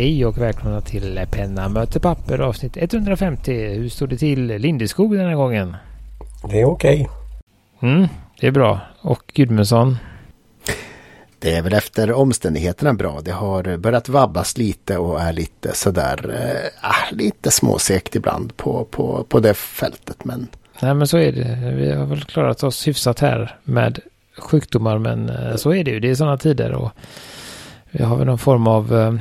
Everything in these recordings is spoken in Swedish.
Hej och välkomna till Penna Möter papper avsnitt 150. Hur står det till Lindeskog den här gången? Det är okej. Det är bra. Och Gudmundson? Det är väl efter omständigheterna bra. Det har börjat vabbas lite och är lite sådär lite småsekt ibland på det fältet. Men... Nej, men så är det. Vi har väl klarat oss hyfsat här med sjukdomar, men så är det ju. Det är sådana tider och vi har väl någon form av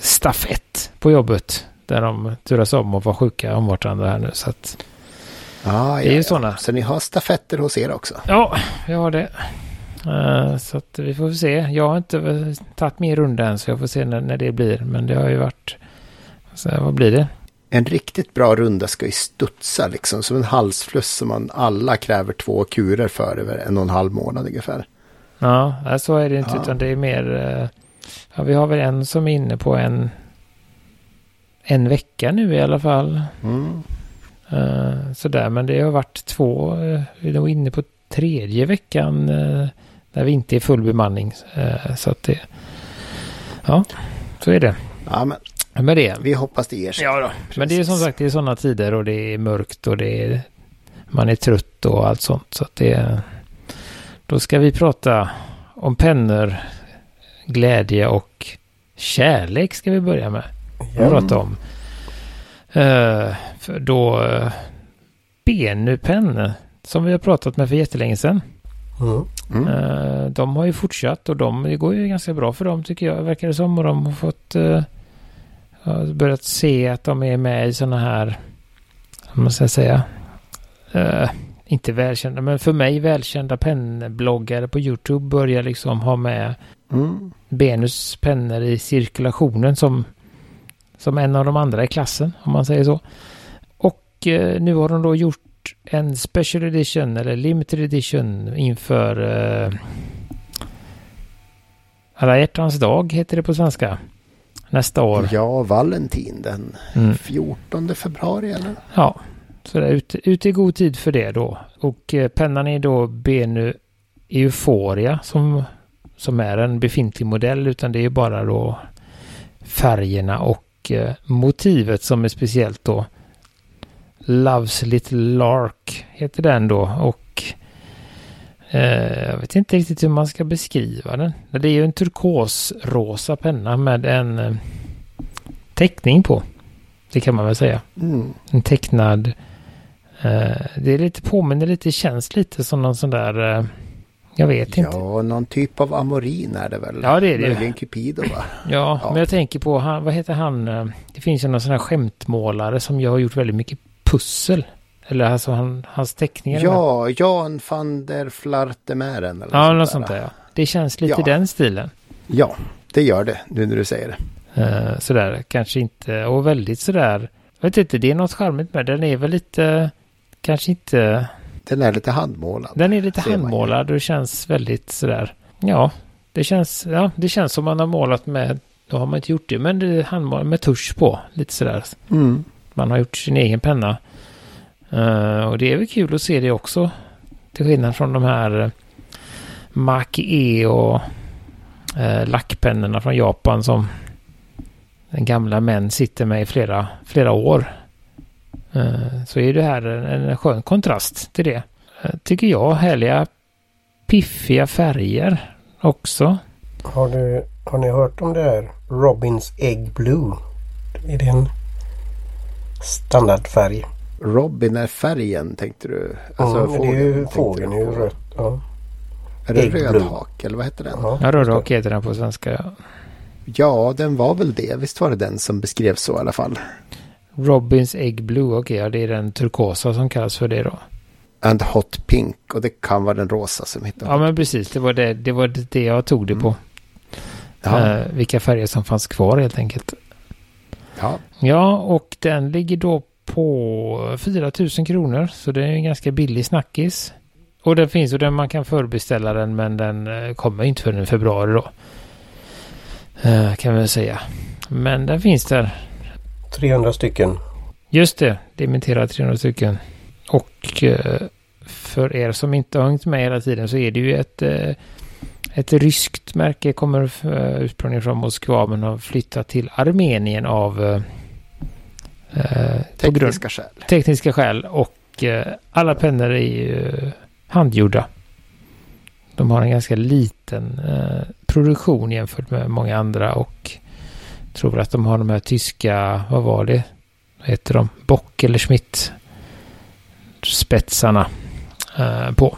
stafett på jobbet där de turas om och var sjuka om vartandra här nu. Så att det är ju sådana. Så ni har stafetter hos er också? Ja, jag har det. Så att vi får se. Jag har inte tagit min runda än, så jag får se när det blir. Men det har ju varit... Så här, vad blir det? En riktigt bra runda ska ju studsa liksom, som en halsfluss som man alla kräver 2 kurer för över 1,5 månad ungefär. Ja, så är det inte, utan det är mer... Ja, vi har väl en som är inne på en vecka nu i alla fall. Mm. Sådär, men det har varit 2... Vi är nog inne på 3:e veckan där vi inte är full bemanning. Så att det... Ja, så är det. Ja, men... Med det. Vi hoppas det ger sig. Ja då. Men det är som sagt, det är sådana tider och det är mörkt och det är, man är trött och allt sånt. Så att det, då ska vi prata om pennor, glädje och kärlek ska vi börja med. Jag pratar om för då Benu Penn som vi har pratat med för jättelänge sedan. De har ju fortsatt och det går ju ganska bra för dem, tycker jag, verkar det som, och de har fått börjat se att de är med i såna här, vad ska jag säga, inte välkända, men för mig välkända pennbloggare på YouTube börjar liksom ha med Benus pennor i cirkulationen som en av de andra i klassen, om man säger så. Och nu har de då gjort en special edition eller limited edition inför Alla hjärtans dag heter det på svenska. Nästa år. Ja, Valentin den 14 februari eller? Ja, så det är ute i god tid för det då. Och pennan är då Benu Euphoria som är en befintlig modell, utan det är bara då färgerna och motivet som är speciellt då. Love's Little Lark heter den då, och jag vet inte riktigt hur man ska beskriva den. Det är ju en turkosrosa penna med en teckning på. Det kan man väl säga. En tecknad. Det är lite påminner lite, känns lite som någon sån där... jag vet inte. Ja, någon typ av amorin är det väl. Ja, det är det. Möjligen Cupido, va? Ja, men jag tänker på... vad heter han? Det finns ju någon sån här skämtmålare som jag har gjort väldigt mycket pussel. Eller alltså hans teckningar. Ja, Jan van der Flartemären. Eller ja, något sånt där. Ja. Det känns lite i den stilen. Ja, det gör det nu när du säger det. Sådär, kanske inte. Och väldigt sådär... Jag vet inte, det är något charmigt med. Den är väl lite... Kanske inte... Den är lite handmålad. Den är lite handmålad och det känns väldigt sådär... Ja, det känns som man har målat med... Då har man inte gjort det, men det är handmålad med tusch på. Lite sådär. Mm. Man har gjort sin egen penna. Och det är väl kul att se det också, till skillnad från de här Maki-E och lackpennorna från Japan som den gamla män sitter med i flera år. Så är det här en skön kontrast till det. Tycker jag, härliga piffiga färger också. Har ni hört om det här Robins Egg Blue? Är det en standardfärg? Robin är färgen, tänkte du? Alltså fågeln, det är ju fågeln i rött. Ja. Är det rödhak eller vad heter den? Ja, rödhak heter den på svenska. Ja. Ja, den var väl det. Visst var det den som beskrevs så i alla fall. Robins Egg Blue, okej, det är den turkosa som kallas för det då. And Hot Pink, och det kan vara den rosa som hittar. Ja, men precis, det var det jag tog det på. Ja. Vilka färger som fanns kvar helt enkelt. Ja. Ja, och den ligger då på 4 000 kronor, så det är en ganska billig snackis. Och den finns, och man kan förbeställa den, men den kommer inte förrän i februari då. Kan vi säga. Men den finns där. 300 stycken. Just det, dimenterar 300 stycken. Och för er som inte har hängt med hela tiden så är det ju ett Ett ryskt märke kommer ursprungligen från Moskva men har flyttat till Armenien av tekniska skäl och alla pennor är ju handgjorda. De har en ganska liten produktion jämfört med många andra och tror att de har de här tyska, vad heter de? Bock eller Schmidt spetsarna på.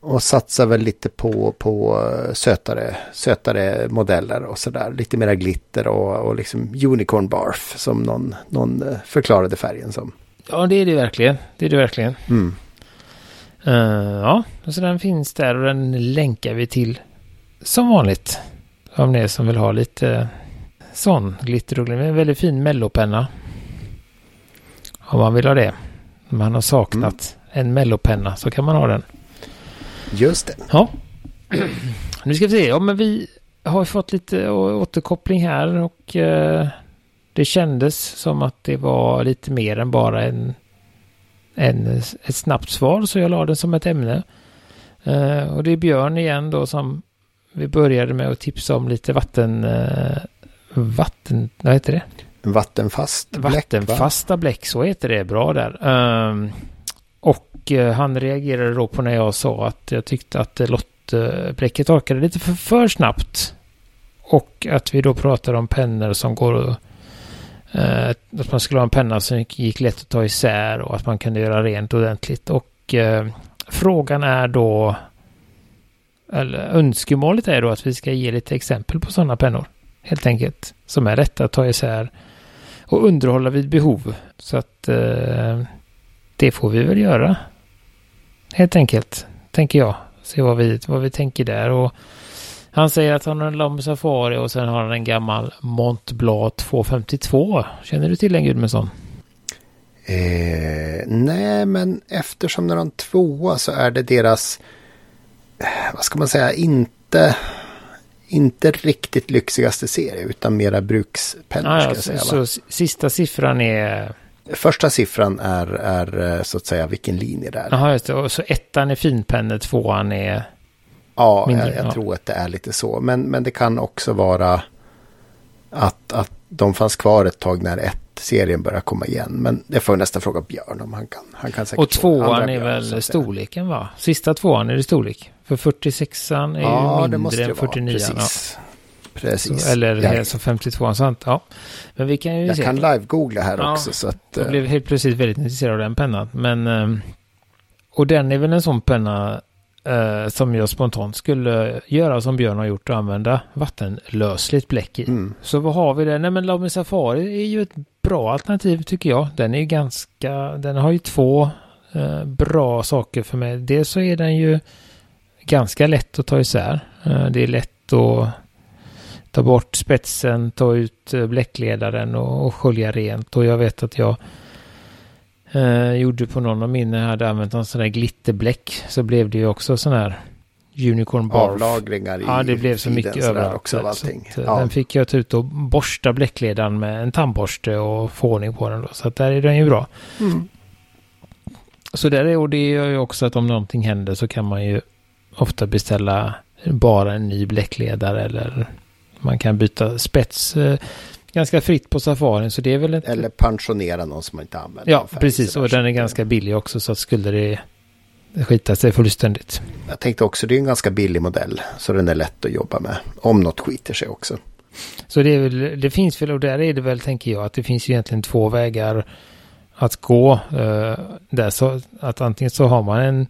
Och satsar väl lite på sötare modeller och sådär. Lite mera glitter och liksom unicorn barf som någon förklarade färgen som. Ja, det är det verkligen. Mm. Ja, så den finns där och den länkar vi till som vanligt. Om ni som vill ha lite sån glitterruggling. En väldigt fin mellopenna. Om man vill ha det. Om man har saknat en mellopenna så kan man ha den. Just det. Ja. Nu ska vi se. Ja, men vi har fått lite återkoppling här och det kändes som att det var lite mer än bara ett snabbt svar, så jag la den som ett ämne. Och det är Björn igen då som vi började med att tipsa om lite vad heter det? Vattenfasta bläck, så heter det, bra där. Och han reagerade då på när jag sa att jag tyckte att lottbläcket torkade lite för snabbt. Och att vi då pratade om pennor som går att man skulle ha en penna som gick lätt att ta isär och att man kunde göra rent ordentligt. Och frågan är då, eller önskemålet är då att vi ska ge lite exempel på sådana pennor. Helt enkelt. Som är rätt att ta isär och underhålla vid behov. Så att det får vi väl göra. Helt enkelt, tänker jag. Se vad vi tänker där. Och han säger att han har en Lamy Safari och sen har han en gammal Montblanc 252. Känner du till en Gudmundson? Nej, men eftersom när de tvåa så är det deras, vad ska man säga, inte riktigt lyxigaste serie utan mera brukspennor. Så sista siffran är... Första siffran är så att säga vilken linje det är. Jaha, just det. Och så ettan är finpennor, tvåan är... Ja, jag tror att det är lite så. Men det kan också vara att de fanns kvar ett tag när serien börjar komma igen. Men jag får nästan fråga Björn om han kan säkert. Och tvåan är väl storleken, va? Sista tvåan är det storlek. För 46an är ju mindre än 49an. Precis. Eller så 52an, sant? Ja. Men vi kan ju jag se. Kan live-googla här också. Så att, jag blev helt plötsligt väldigt intresserad av den pennan. Men, och den är väl en sån penna som jag spontant skulle göra som Björn har gjort och använda vattenlösligt bläck i. Mm. Så vad har vi där? Nej, men Lamy Safari är ju ett bra alternativ tycker jag. Den har ju två bra saker för mig. Dels så är den ju ganska lätt att ta isär. Det är lätt att ta bort spetsen, ta ut bläckledaren och skölja rent. Och jag vet att jag gjorde på någon av mina hade använt en sån där glitterbläck, så blev det ju också sån här unicorn barf. Avlagringar i det blev så mycket överallt. Också allting. Så den fick jag ta ut och borsta bläckledaren med en tandborste och få ordning på den då. Så att där är den ju bra. Mm. Så där är, och det gör ju också att om någonting händer så kan man ju ofta beställa bara en ny bläckledare eller man kan byta spets ganska fritt på Safarin, så det är väl eller pensionera någon som man inte använder. Ja, precis. Och den är ganska billig också, så att skulle det skita sig fullständigt. Jag tänkte också, det är en ganska billig modell, så den är lätt att jobba med. Om något skiter sig också. Så det finns väl, och där är det väl, tänker jag, att det finns ju egentligen två vägar att gå. Där så, att antingen så har man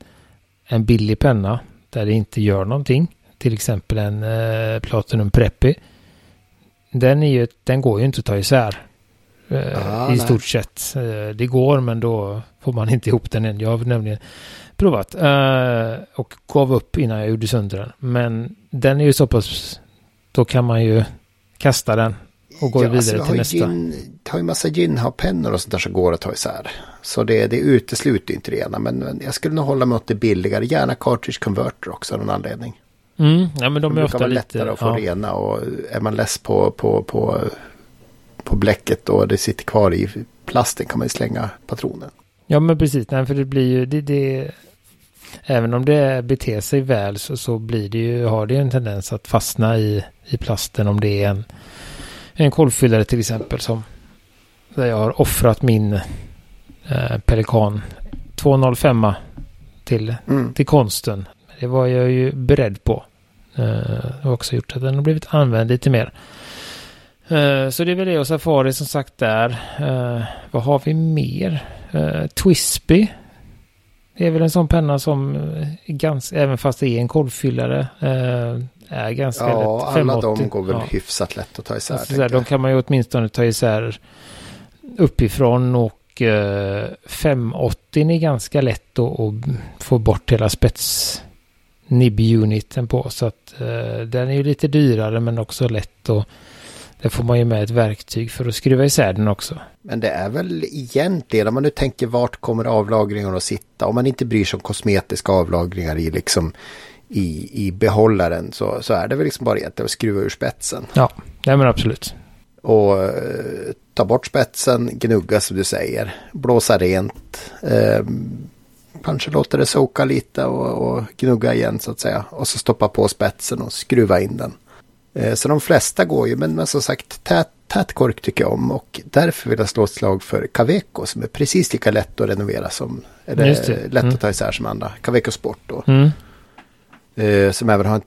en billig penna där det inte gör någonting. Till exempel en Platinum Preppy. Den går ju inte att ta isär stort sett. Det går, men då får man inte ihop den än. Jag har nämligen provat och gav upp innan jag gjorde sönder den. Men den är ju så pass, då kan man ju kasta den och gå vidare till nästa. Jag har ju massa ginha-pennor och sånt där som går att ta isär. Så det utesluter inte det ena. Men jag skulle nog hålla mig åt det billigare. Gärna cartridge converter också av någon anledning. Mm, ja, men de är ofta lättare att få rena, och är man less på bläcket och det sitter kvar i plasten kan man ju slänga patronen. Ja, men precis. Nej, för det blir ju det även om det beter sig väl så blir det ju, har det ju en tendens att fastna i plasten om det är en kolvfyllare till exempel, som där jag har offrat min Pelikan 205 till konsten. Det var jag ju beredd på. Jag har också gjort att den har blivit använd lite mer. Så det är väl det, och Safari som sagt där. Vad har vi mer? Twisby. Det är väl en sån penna som ganska, även fast det är en kolvfyllare, är ganska lätt. Ja, alla de går väl hyfsat lätt att ta isär. Alltså, sådär, de kan man ju åtminstone ta isär uppifrån, och 580 är ganska lätt att få bort hela spetsnibb-uniten på. Så att den är ju lite dyrare men också lätt, och där får man ju med ett verktyg för att skruva isär den också. Men det är väl egentligen, om man nu tänker vart kommer avlagringarna att sitta, om man inte bryr sig om kosmetiska avlagringar i, liksom, i behållaren, så är det väl liksom bara att skruva ur spetsen. Ja, nej men absolut. Och ta bort spetsen, gnugga som du säger, blåsa rent, kanske låta det soka lite och gnugga igen så att säga, och så stoppa på spetsen och skruva in den. Så de flesta går ju, men som sagt, tät kork tycker jag om, och därför vill jag slå ett slag för Kaweco som är precis lika lätt att renovera som, eller lätt att ta isär som andra, Kaweco Sport då, som även har en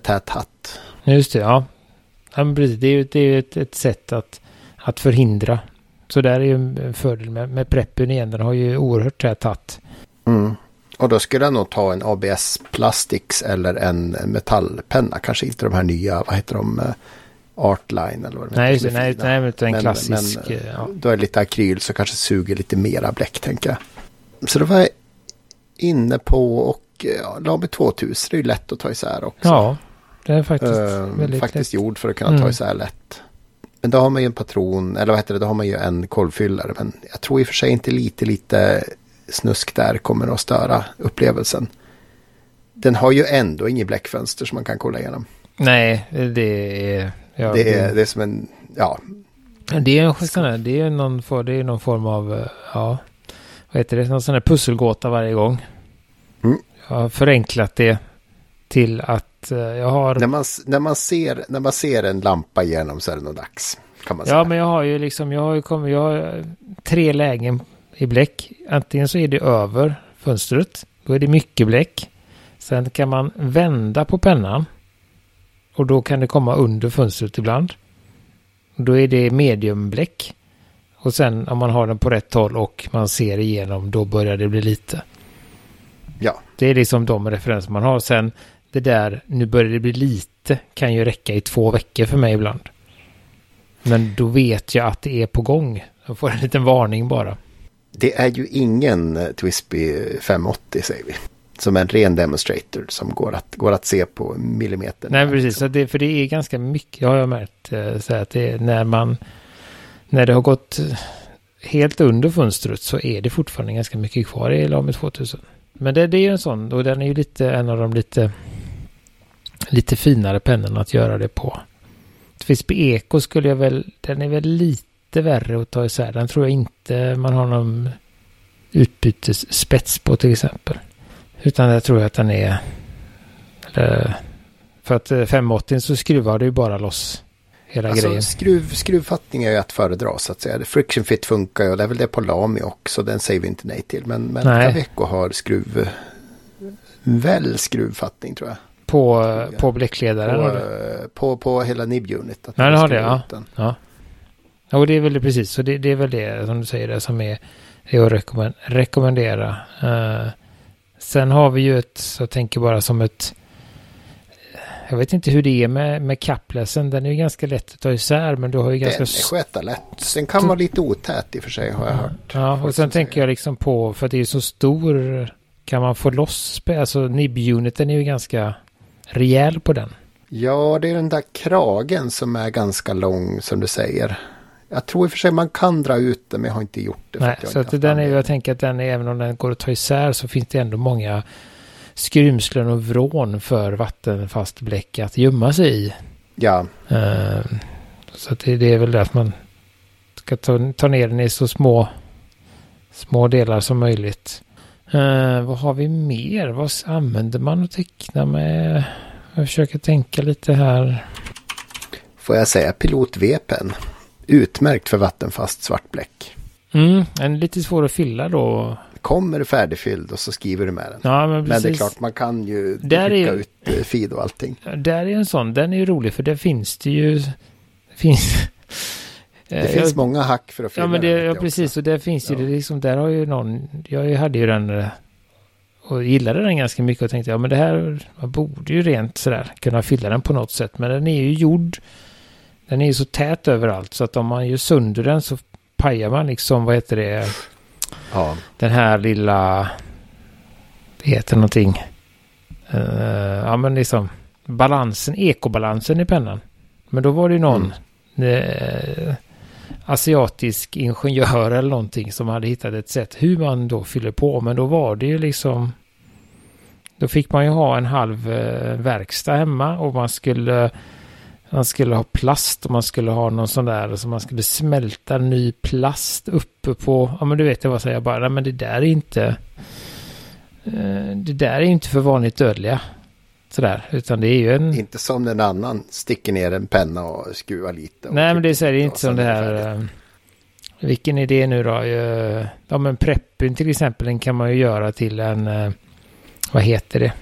tät hatt. Just det, ja. Det är ju ett sätt att förhindra. Så där är ju en fördel med preppen igen. Den har ju oerhört tät hatt. Mm. Och då skulle jag nog ta en ABS Plastics eller en metallpenna. Kanske inte de här nya, vad heter de? Artline eller vad det heter. Nej, men en klassisk. Men då är det lite akryl så kanske suger lite mera bläck, tänker jag. Så då var jag inne på, och Lamy 2000 är ju lätt att ta isär också. Ja. Det är faktiskt gjord för att kunna ta isär lätt. Men då har man ju en patron, eller vad heter det, då har man ju en kolvfyllare. Men jag tror i och för sig inte lite snusk där kommer att störa upplevelsen. Den har ju ändå inget bläckfönster som man kan kolla igenom. Nej, det är som en, ja. Det är en skillnad, det är någon form av, ja, vad heter det, någon sån här pusselgåta varje gång. Mm. Jag har förenklat det till att jag har... När man ser en lampa igenom så är det nog dags, kan man säga. Ja, men jag har tre lägen i bläck. Antingen så är det över fönstret, då är det mycket bläck. Sen kan man vända på pennan och då kan det komma under fönstret ibland. Då är det mediumbläck. Och sen om man har den på rätt håll och man ser igenom, då börjar det bli lite. Ja. Det är liksom de referenser man har. Sen det där, nu börjar det bli lite, kan ju räcka i 2 veckor för mig ibland. Men då vet jag att det är på gång. Jag får en liten varning bara. Det är ju ingen Twisby 580, säger vi. Som en ren demonstrator som går att se på millimeter. Nej, precis. Så det, för det är ganska mycket, har jag märkt. Så att det, när det har gått helt under fönstret så är det fortfarande ganska mycket kvar i Lamy 2000. Men det är ju en sån, och den är ju lite en av de lite finare pennorna att göra det på. Twisby Eco skulle jag väl, den är väl lite värre att ta isär. Den tror jag inte man har någon utbytesspets på till exempel. Utan jag tror att den är, eller, för att 580 så skruvar det ju bara loss hela grejen. Skruvfattning är ju att föredra så att säga. Friction fit funkar ju, och det är väl det på Lamy också. Den säger vi inte nej till. Men Kaweco har skruvfattning tror jag. På bläckledaren? På hela nib-unit. Ja, det har det, ja. Och det är väl det, precis. Så det är väl det som du säger, det som är att rekommendera. Sen har vi ju ett, jag tänker bara som ett, jag vet inte hur det är med kappläsen. Den är ju ganska lätt att ta isär, men du har ju ganska... Den är skötalätt. Den kan vara lite otät i och för sig, har jag hört. Ja, och sen tänker jag liksom på, för att det är så stor, kan man få loss... Alltså nib-uniten är ju ganska rejäl på den. Ja, det är den där kragen som är ganska lång, som du säger. Jag tror i och för sig man kan dra ut den, men jag har inte gjort det. Nej, så att den är, jag tänker att den är, även om den går att ta isär, så finns det ändå många... skrymslen och vrån för vattenfast bläck att gömma sig i. Ja. Så att det är väl det att man ska ta ner den i så små delar som möjligt. Vad har vi mer? Vad använder man att teckna med? Jag försöker tänka lite här. Får jag säga Pilot Vepen. Utmärkt för vattenfast svartbläck. Mm, en lite svår att fylla då. Kommer färdigfylld och så skriver du med den. Ja, men det är klart, man kan ju där trycka ut feed och allting. Där är en sån, den är ju rolig för där finns det ju... Det finns många hack för att fylla. Ja, men det, ja precis, och där finns ju det liksom, där har ju någon... Jag hade ju den och gillade den ganska mycket och tänkte, ja men det här, man borde ju rent sådär kunna fylla den på något sätt. Men den är ju gjord, den är ju så tät överallt så att om man gör sönder den så pajar man liksom, vad heter det... Ja. Den här lilla, det heter någonting, ja men liksom balansen, ekobalansen i pennan. Men då var det ju någon asiatisk ingenjör eller någonting som hade hittat ett sätt hur man då fyller på, men då var det ju liksom, då fick man ju ha en halv verkstad hemma och man skulle ha plast och man skulle ha någon sån där som så man skulle smälta ny plast uppe på. Ja men du vet vad jag bara, men det där är inte för vanligt dödliga. Sådär, utan det är ju en... Inte som den annan, sticker ner en penna och skruvar lite. Och nej men det är inte som det här... Vilken idé nu då? Ja men preppen till exempel, den kan man ju göra till en... Vad heter det?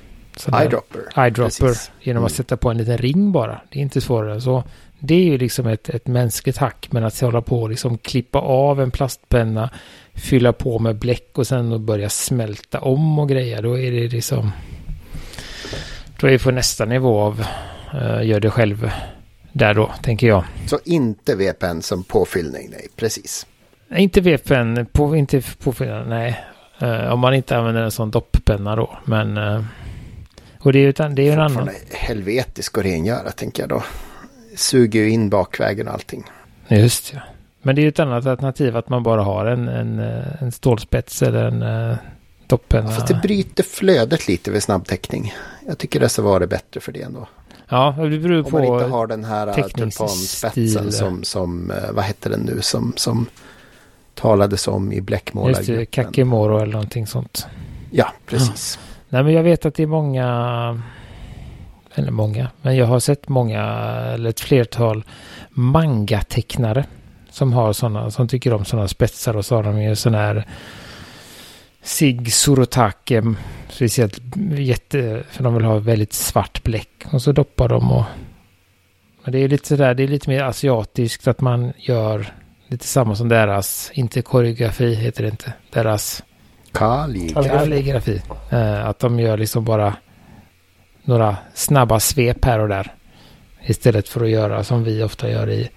Eyedropper genom att sätta på en liten ring bara. Det är inte svårare så. Det är ju liksom ett mänskligt hack, men att hålla på och liksom klippa av en plastpenna, fylla på med bläck och sen och börja smälta om och grejer, då är det liksom, då är vi på nästa nivå av gör det själv där då, tänker jag. Så inte VPN som påfyllning, nej, precis. Inte VPN, inte påfyllning, nej. Om man inte använder en sån dopppenna då, men... Och det är en annan. Helvetisk och rengöra, tänker jag då. Suger ju in bakvägen och allting. Just ja. Men det är ju ett annat alternativ att man bara har en stålspets eller en doppen. Fast det bryter flödet lite vid snabbtäckning. Jag tycker det så var det bättre för det ändå. Ja, det beror på. Om man inte har den här tulpanspetsen som vad heter den nu, som talades om i bläckmålargruppen. Just det, kakimoro eller någonting sånt. Ja, precis. Ja. Nej, men jag vet att det är men jag har sett många, eller ett flertal manga-tecknare som har sådana, som tycker om sådana spetsar, och så har de ju sådana här Sig Surotake, speciellt jätte, för de vill ha väldigt svart bläck och så doppar de och... Men det är lite sådär, det är lite mer asiatiskt att man gör lite samma som deras, inte koreografi heter det inte, deras... Kalligrafi. Att de gör liksom bara några snabba svep här och där. Istället för att göra som vi ofta gör i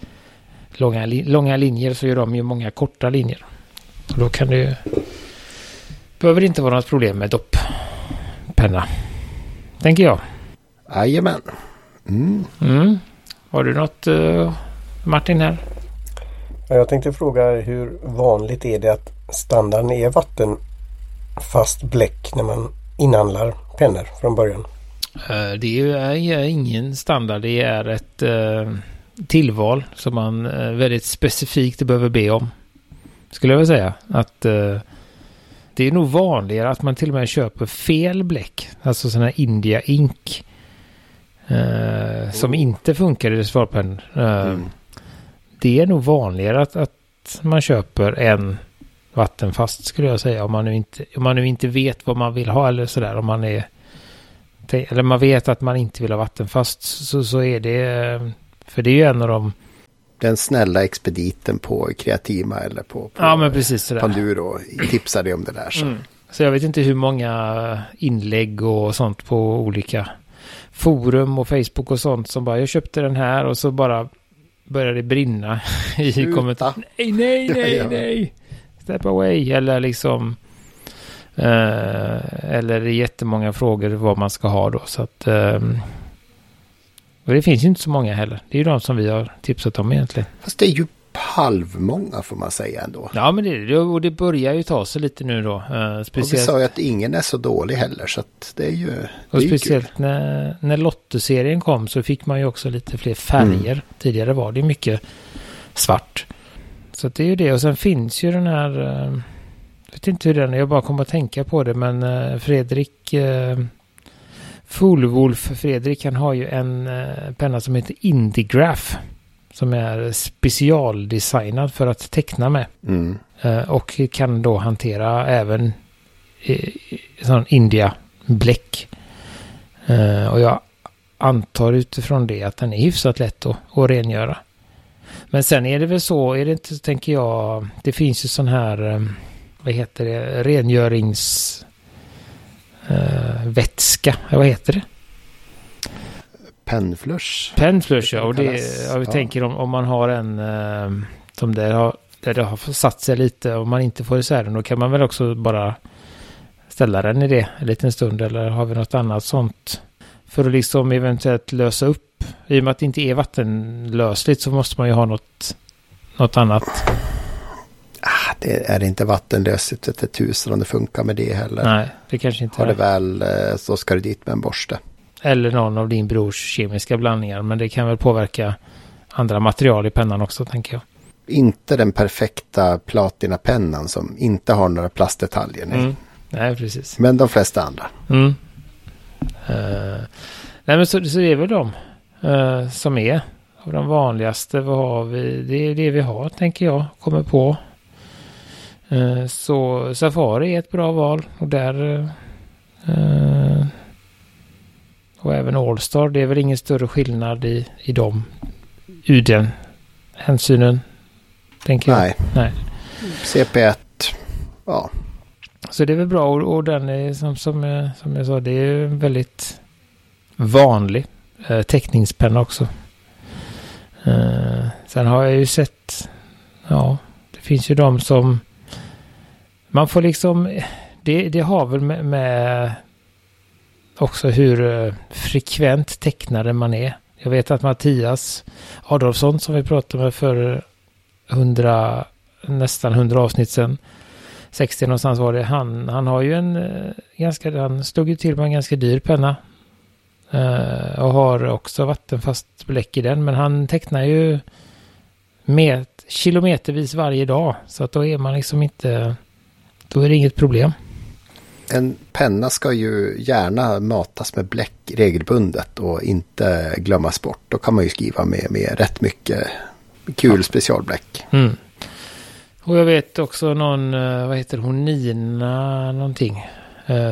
långa linjer, så gör de ju många korta linjer. Och då kan du... Behöver det inte vara något problem med dopppenna, tänker jag. Jajamän. Mm. Har du något, Martin, här? Jag tänkte fråga, hur vanligt är det att standarden är vattenfast bläck när man inhandlar pennor från början? Det är ingen standard. Det är ett tillval som man väldigt specifikt behöver be om. Skulle jag vilja säga. Att det är nog vanligare att man till och med köper fel bläck. Alltså sån här India Ink. Som inte funkar i svartpenn. Det är nog vanligare att man köper en vattenfast, skulle jag säga, om man nu inte vet vad man vill ha eller sådär, om man är, eller man vet att man inte vill ha vattenfast, så är det, för det är ju en av de, den snälla expediten på Kreatima eller på ja, men precis sådär. Panduro tipsade om det där så. Så jag vet inte hur många inlägg och sånt på olika forum och Facebook och sånt som bara, jag köpte den här, och så bara började det brinna i kommentarerna. Nej. Step away, eller liksom eller det är jättemånga frågor vad man ska ha då, så att och det finns ju inte så många heller. Det är ju de som vi har tipsat om egentligen. Fast det är ju halvmånga, får man säga ändå. Ja, men det börjar ju ta sig lite nu då. Speciellt. Och vi sa ju att ingen är så dålig heller, så att det är ju... Och speciellt när Lotto-serien kom så fick man ju också lite fler färger. Tidigare var det mycket svart. Så det är ju det. Och sen finns ju den här Jag vet inte hur den är, jag bara kommer att tänka på det, men Fredrik Fullwolf, Fredrik, han har ju en penna som heter Indigraph som är specialdesignad för att teckna med. Mm. Och kan då hantera även sån India-bläck. Och jag antar utifrån det att den är hyfsat lätt att rengöra. Men sen är det väl så, är det inte, tänker jag, det finns ju sån här, vad heter det, rengöringsvätska, vad heter det? Penflush. Penflush, ja. Och det, jag tänker om man har en som där det har satt sig lite och man inte får isär den, då kan man väl också bara ställa den i det en liten stund, eller har vi något annat sånt för att liksom eventuellt lösa upp. I och med att det inte är vattenlösligt så måste man ju ha något annat. Det är inte vattenlösligt för 1000 om det funkar med det heller. Nej, det kanske inte har det väl, så ska du dit med en borste. Eller någon av din brors kemiska blandningar, men det kan väl påverka andra material i pennan också, tänker jag. Inte den perfekta platinapennan som inte har några plastdetaljer. Nej, nej precis. Men de flesta andra. Mm. Nej, men så är väl de som är av de vanligaste. Vad har vi? Det är det vi har, tänker jag, kommer på. Så Safari är ett bra val, och där och även Allstar, det är väl ingen större skillnad i dem ur den hänsynen, tänker jag. Nej. CP1, ja. Så det är väl bra, och den är som jag sa, det är ju väldigt vanlig teckningspenna också. Sen har jag ju sett, ja, det finns ju de som man får liksom, det har väl med också hur frekvent tecknare man är. Jag vet att Mattias Adolfsson, som vi pratade med för nästan 100 avsnitt sedan, 60 någonstans var det, han har ju han slog ju till med en ganska dyr penna och har också vattenfast bläck i den, men han tecknar ju med kilometervis varje dag, så att då är man liksom inte, då är det inget problem. En penna ska ju gärna matas med bläck regelbundet och inte glömmas bort. Då kan man ju skriva med rätt mycket kul specialbläck. Mm. Och jag vet också någon, vad heter hon, Nina någonting,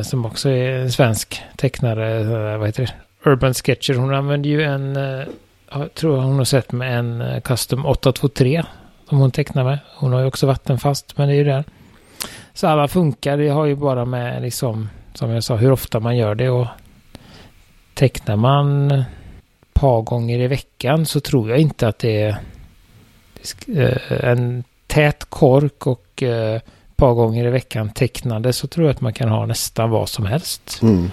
som också är en svensk tecknare, vad heter det, Urban Sketcher. Hon använder ju jag tror hon har sett med en Custom 823 som hon tecknar med. Hon har ju också vattenfast, men det är ju där. Så alla funkar, det har ju bara med liksom, som jag sa, hur ofta man gör det, och tecknar man ett par gånger i veckan så tror jag inte att det är en tät kork och ett par gånger i veckan tecknade, så tror jag att man kan ha nästan vad som helst. Mm.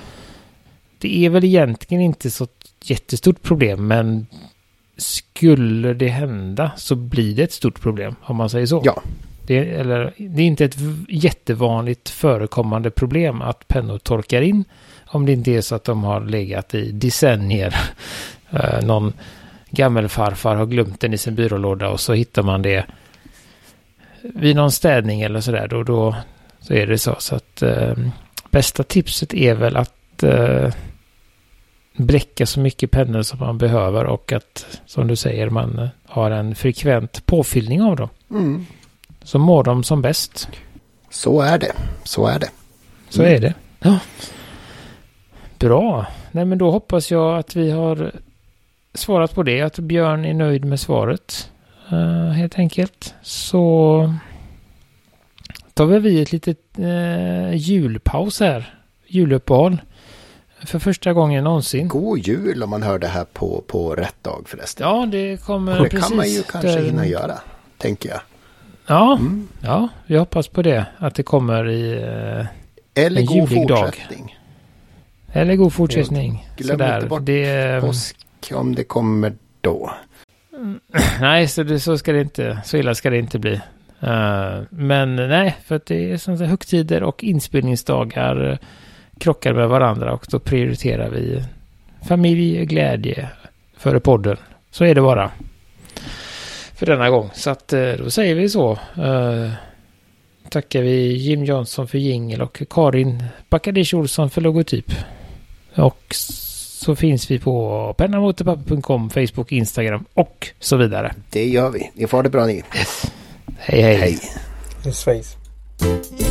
Det är väl egentligen inte så jättestort problem, men skulle det hända så blir det ett stort problem, om man säger så. Ja. Det är inte ett jättevanligt förekommande problem att pennor torkar in, om det inte är så att de har legat i decennier. Någon gammelfarfar har glömt den i sin byrålåda och så hittar man det vid någon städning eller sådär. Då så är det så. Så att bästa tipset är väl att bläcka så mycket pennor som man behöver, och att, som du säger, man har en frekvent påfyllning av dem. Mm. Så mår de som bäst. Så är det. Så är det. Ja. Bra. Nej, men då hoppas jag att vi har svarat på det. Att Björn är nöjd med svaret. Helt enkelt. Så tar vi ett litet julpaus här. Juluppehåll. För första gången någonsin. God jul, om man hör det här på rätt dag förresten. Ja, det kommer precis. Det kan man ju kanske hinna göra, tänker jag. Ja, ja, jag hoppas på det. Att det kommer i eller en julig dag. Eller god fortsättning. Glöm inte bort påsk om det kommer då. Nej, så ska det inte. Så illa ska det inte bli. Men nej, för att det är sånt här, högtider och inspelningsdagar krockar med varandra, och då prioriterar vi familj och glädje före podden. Så är det bara. För denna gång. Så att, då säger vi så. tackar vi Jim Jansson för jingel och Karin Bakadisholson för logotyp. Och så finns vi på pennamotorpapper.com, Facebook, Instagram och så vidare. Det gör vi. Ni får det bra ni. Yes. Hej hej. Hej.